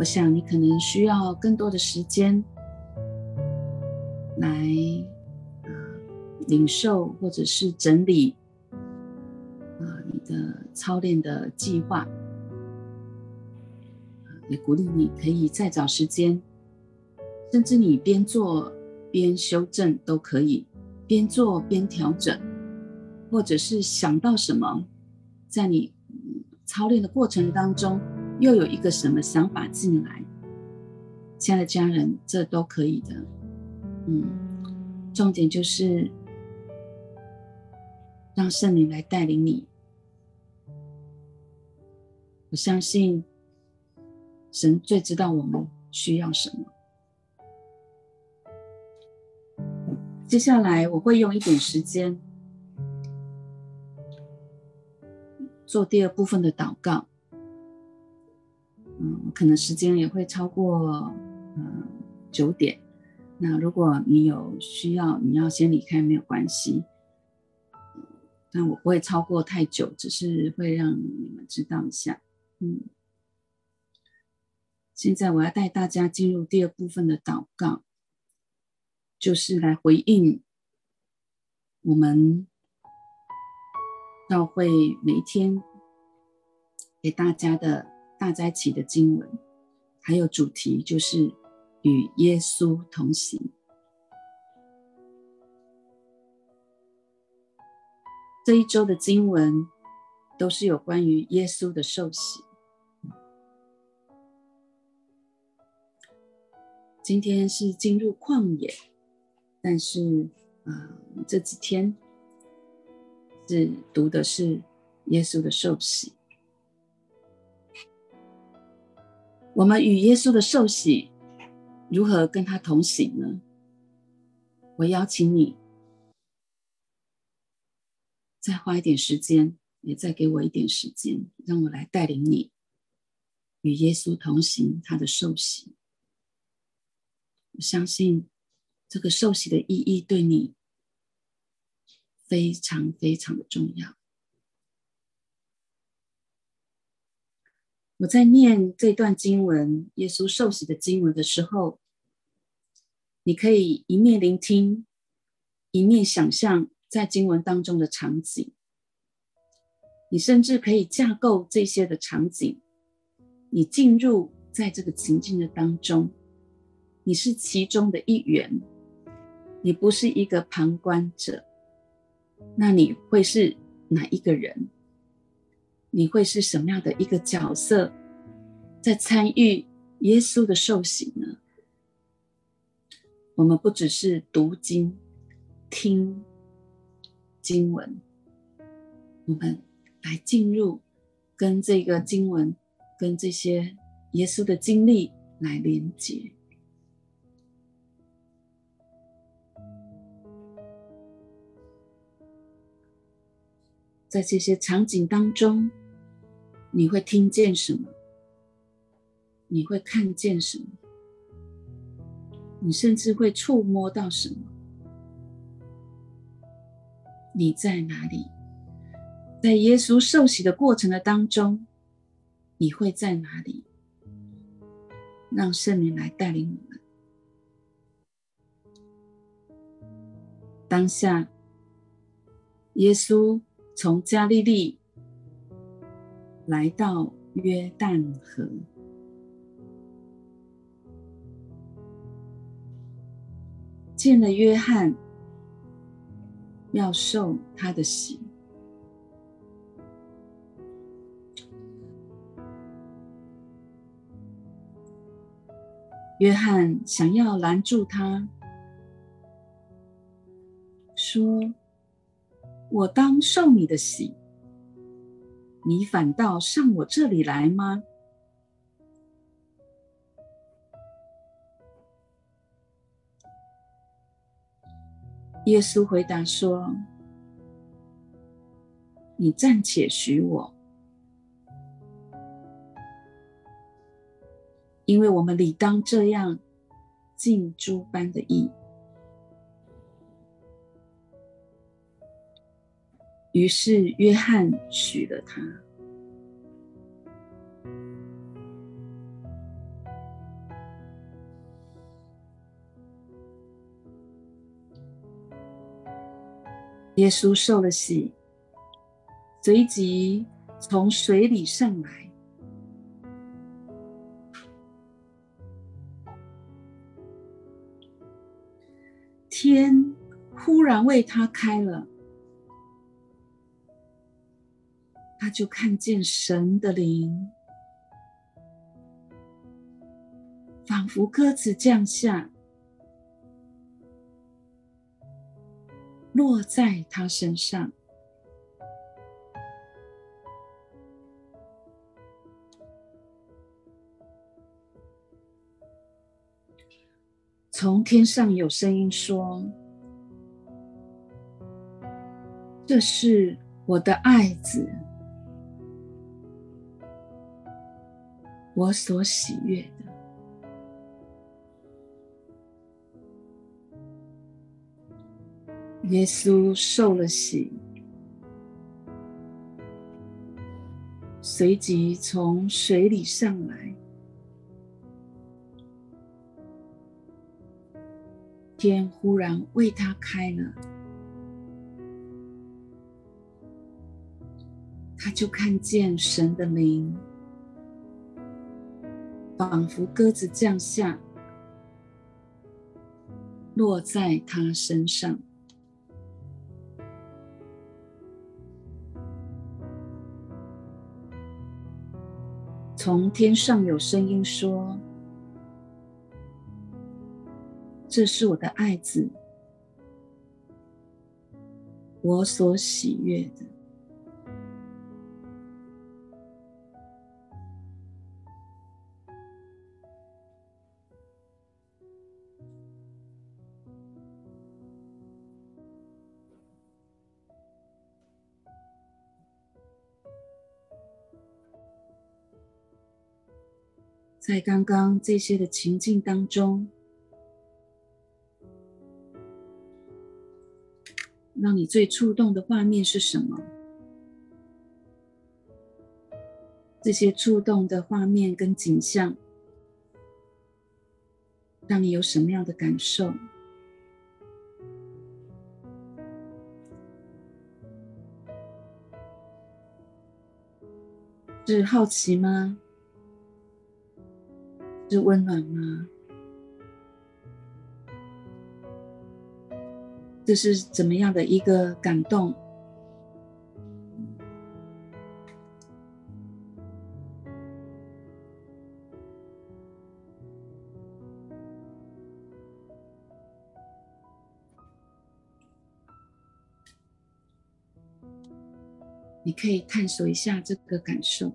我想你可能需要更多的时间来领受或者是整理你的操练的计划，也鼓励你可以再找时间，甚至你边做边修正都可以，边做边调整，或者是想到什么，在你操练的过程当中又有一个什么想法进来，亲爱的家人，这都可以的。嗯，重点就是让圣灵来带领你。我相信神最知道我们需要什么。接下来我会用一点时间做第二部分的祷告。嗯，可能时间也会超过嗯九点。那如果你有需要，你要先离开没有关系。但我不会超过太久，只是会让你们知道一下。嗯，现在我要带大家进入第二部分的祷告，就是来回应我们教会每天给大家的大家一起的经文，还有主题就是与耶稣同行。这一周的经文都是有关于耶稣的受洗。今天是进入旷野，但是、呃、这几天是读的是耶稣的受洗。我们与耶稣的受洗如何跟他同行呢？我邀请你再花一点时间，也再给我一点时间，让我来带领你与耶稣同行他的受洗。我相信这个受洗的意义对你非常非常的重要。我在念这段经文，耶稣受洗的经文的时候，你可以一面聆听，一面想象在经文当中的场景。你甚至可以架构这些的场景，你进入在这个情境的当中，你是其中的一员，你不是一个旁观者。那你会是哪一个人？你会是什么样的一个角色在参与耶稣的受洗呢？我们不只是读经听经文，我们来进入跟这个经文跟这些耶稣的经历来连结。在这些场景当中，你会听见什么？你会看见什么？你甚至会触摸到什么？你在哪里？在耶稣受洗的过程的当中，你会在哪里？让圣灵来带领我们。当下，耶稣从加利利来到约旦河，见了约翰，要受他的洗。约翰想要拦住他，说，我当受你的洗，你反倒上我这里来吗？耶稣回答说，你暂且许我，因为我们理当这样尽诸般的义。于是约翰许了他。耶稣受了洗，随即从水里上来。天忽然为他开了，他就看见神的灵仿佛鸽子降下，落在他身上。从天上有声音说，这是我的爱子，我所喜悦的。耶稣受了洗，随即从水里上来，天忽然为他开了，他就看见神的灵仿佛鸽子降下，落在他身上。从天上有声音说，这是我的爱子，我所喜悦的。在刚刚这些的情境当中，让你最触动的画面是什么？这些触动的画面跟景象，让你有什么样的感受？是好奇吗？是温暖吗？这是怎么样的一个感动？你可以探索一下这个感受。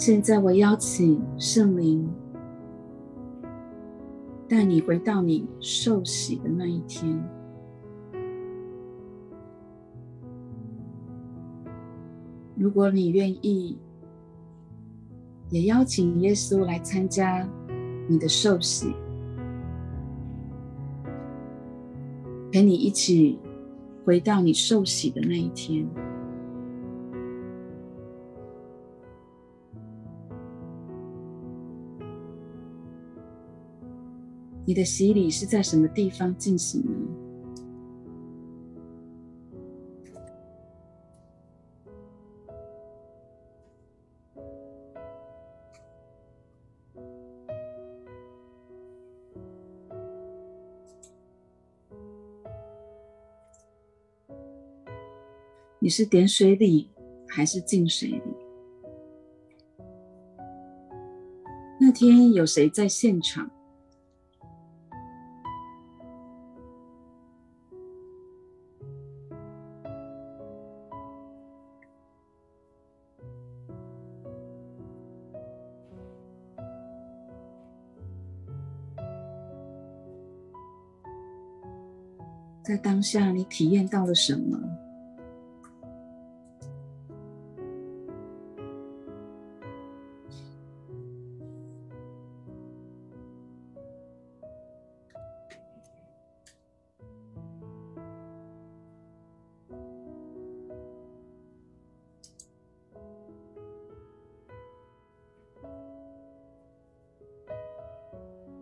现在我邀请圣灵带你回到你受洗的那一天，如果你愿意，也邀请耶稣来参加你的受洗，陪你一起回到你受洗的那一天。你的洗礼是在什么地方进行呢？你是点水礼还是浸水礼？那天有谁在现场？在当下你体验到了什么？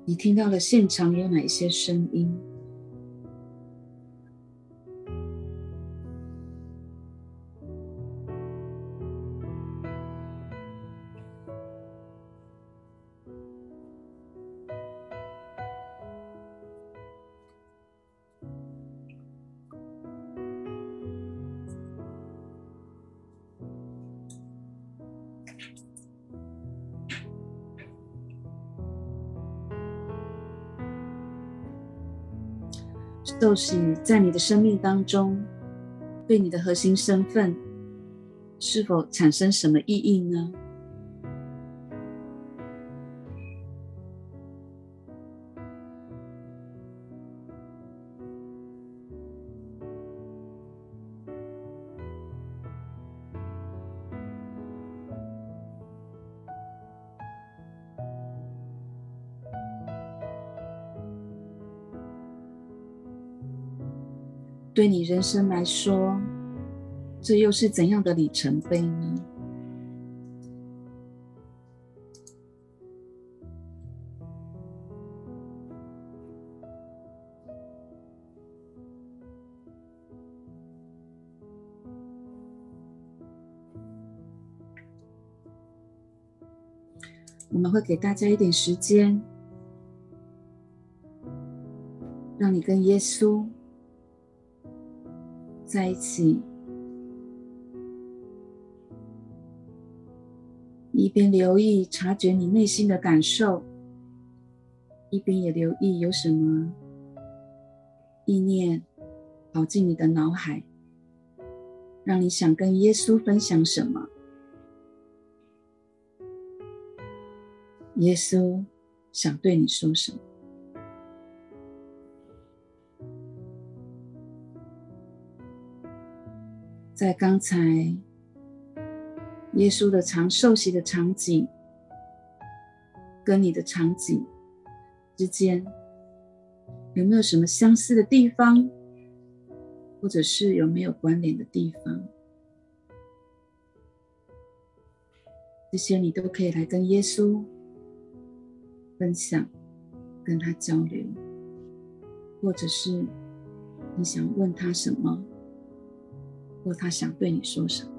你听到了现场有哪些声音？受洗在你的生命当中，对你的核心身份是否产生什么意义呢？对你人生来说，这又是怎样的里程碑呢？我们会给大家一点时间，让你跟耶稣在一起，一边留意察觉你内心的感受，一边也留意有什么意念跑进你的脑海，让你想跟耶稣分享什么。耶稣想对你说什么？在刚才耶稣的长受洗的场景跟你的场景之间，有没有什么相似的地方，或者是有没有关联的地方？这些你都可以来跟耶稣分享，跟他交流，或者是你想问他什么，或他想对你说什么。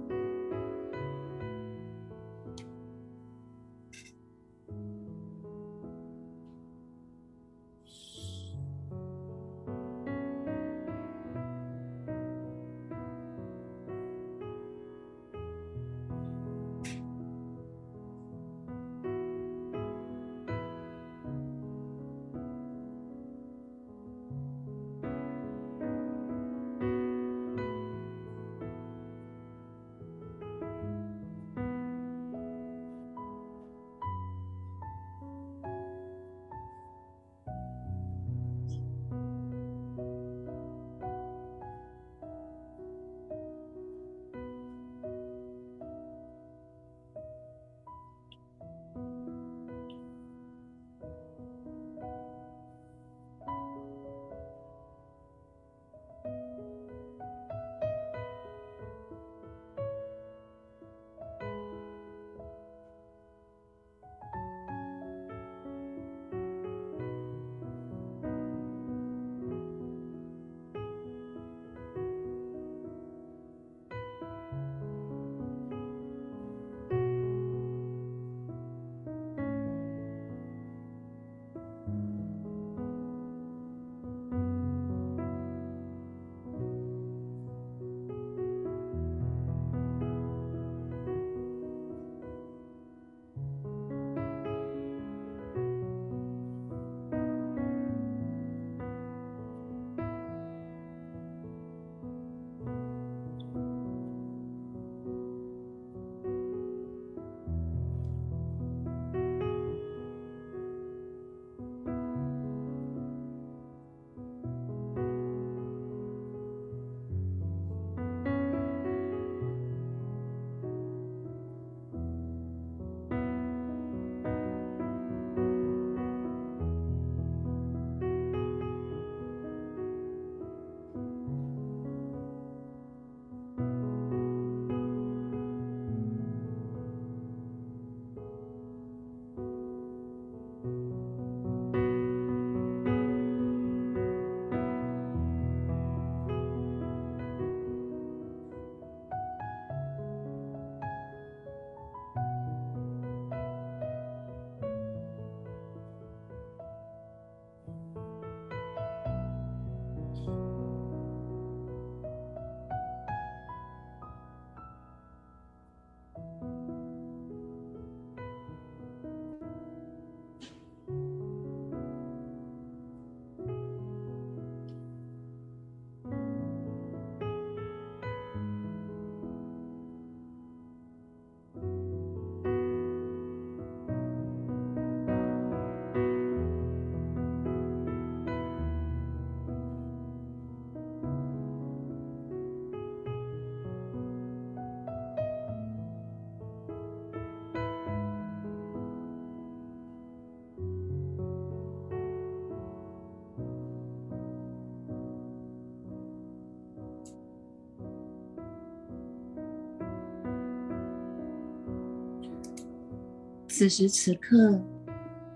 此时此刻，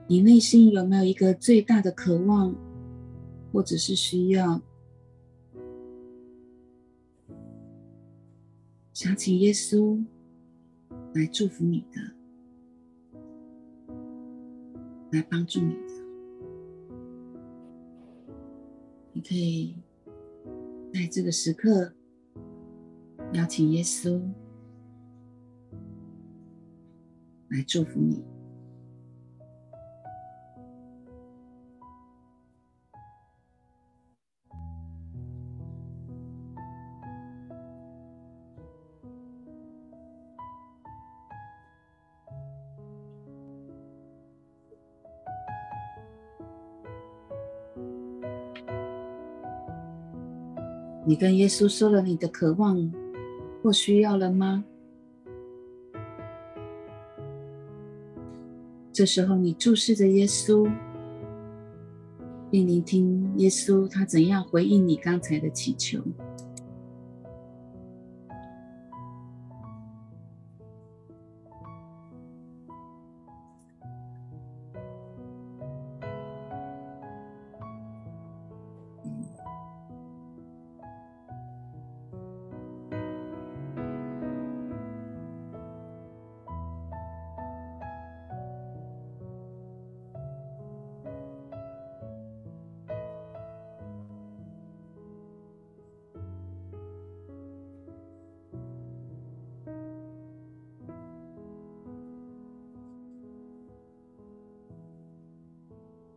你内心有没有一个最大的渴望，或者是需要？想请耶稣来祝福你的，来帮助你的。你可以在这个时刻邀请耶稣来祝福你。你跟耶稣说了你的渴望或需要了吗？这时候你注视着耶稣，并聆听耶稣他怎样回应你刚才的祈求。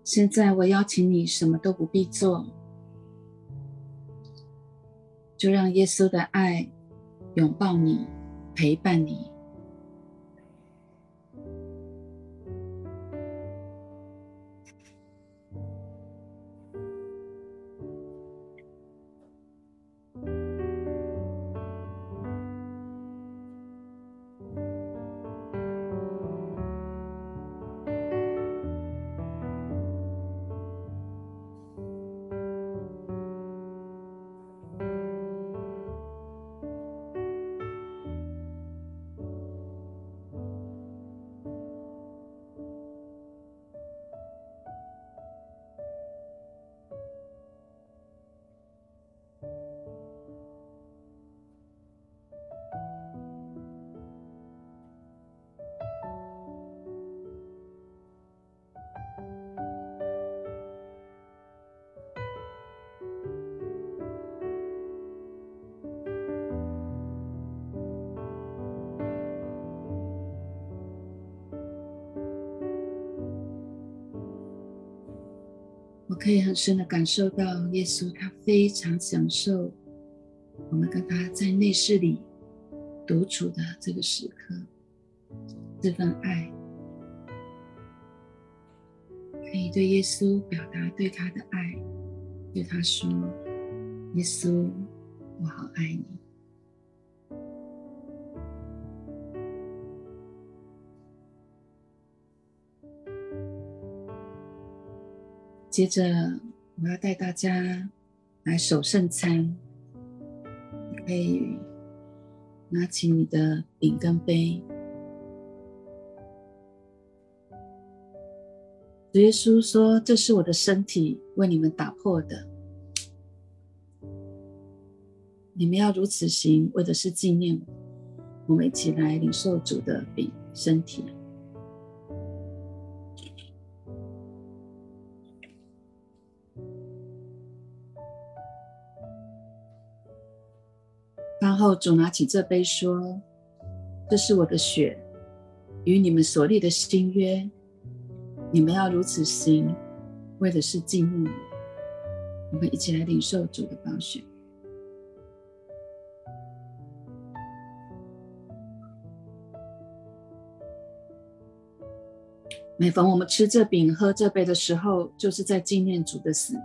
现在我邀请你什么都不必做，就让耶稣的爱拥抱你，陪伴你。我可以很深的感受到耶稣他非常享受我们跟他在内室里独处的这个时刻，这份爱可以对耶稣表达对他的爱，对他说，耶稣我好爱你。接着我要带大家来守圣餐，你可以拿起你的饼跟杯。主耶稣说，这是我的身体，为你们打破的，你们要如此行，为的是纪念我。我们一起来领受主的饼身体。然后主拿起这杯说，这是我的血，与你们所立的新约，你们要如此行，为的是纪念我。我们一起来领受主的宝血。每逢我们吃这饼喝这杯的时候，就是在纪念主的死，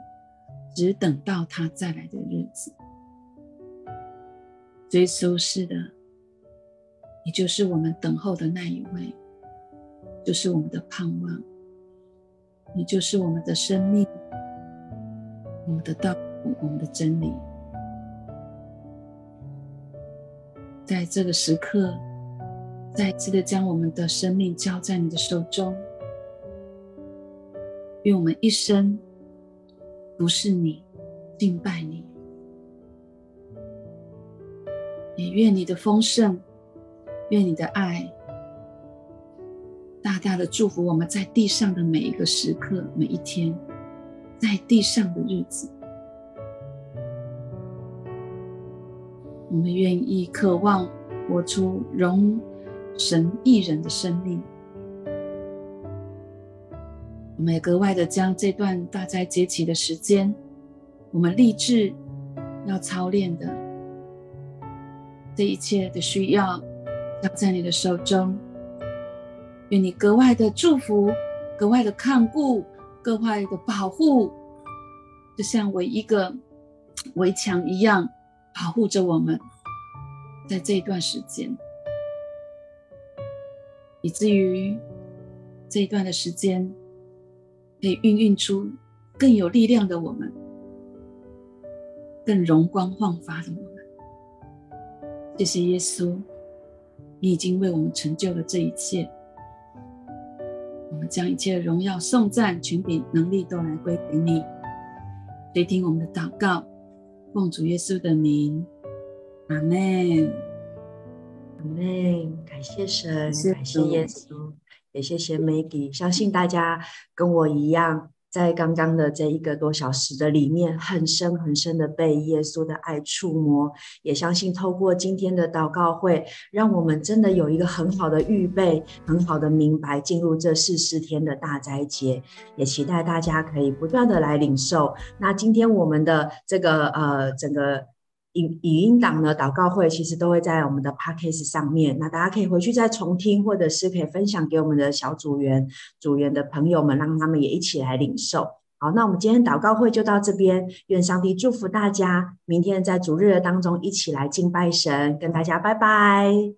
只等到他再来的日子。耶稣是的，你就是我们等候的那一位，就是我们的盼望，你就是我们的生命，我们的道路，我们的真理。在这个时刻，再一次的将我们的生命交在你的手中，愿我们一生服侍你，敬拜你，也愿你的丰盛，愿你的爱大大的祝福我们在地上的每一个时刻，每一天在地上的日子。我们愿意渴望活出容神益人的生命，我们也格外的将这段大斋节期的时间，我们立志要操练的这一切的需要，交在你的手中。愿你格外的祝福，格外的看顾，格外的保护，就像围一个围墙一样，保护着我们在这一段时间，以至于这一段的时间可以孕育出更有力量的我们，更容光焕发的我们。谢谢耶稣，你已经为我们成就了这一切，我们将一切的荣耀颂赞权柄能力都来归给你。垂听我们的祷告，奉主耶稣的名，阿们，阿们。感谢神，感谢耶稣，也谢谢 Maggie。 相信大家跟我一样，在刚刚的这一个多小时的里面，很深很深的被耶稣的爱触摸，也相信透过今天的祷告会，让我们真的有一个很好的预备，很好的明白进入这四十天的大斋节。也期待大家可以不断的来领受。那今天我们的这个呃整个语音档呢，祷告会其实都会在我们的 podcast 上面，那大家可以回去再重听，或者是可以分享给我们的小组员组员的朋友们，让他们也一起来领受。好，那我们今天祷告会就到这边，愿上帝祝福大家，明天在主日的当中一起来敬拜神，跟大家拜拜。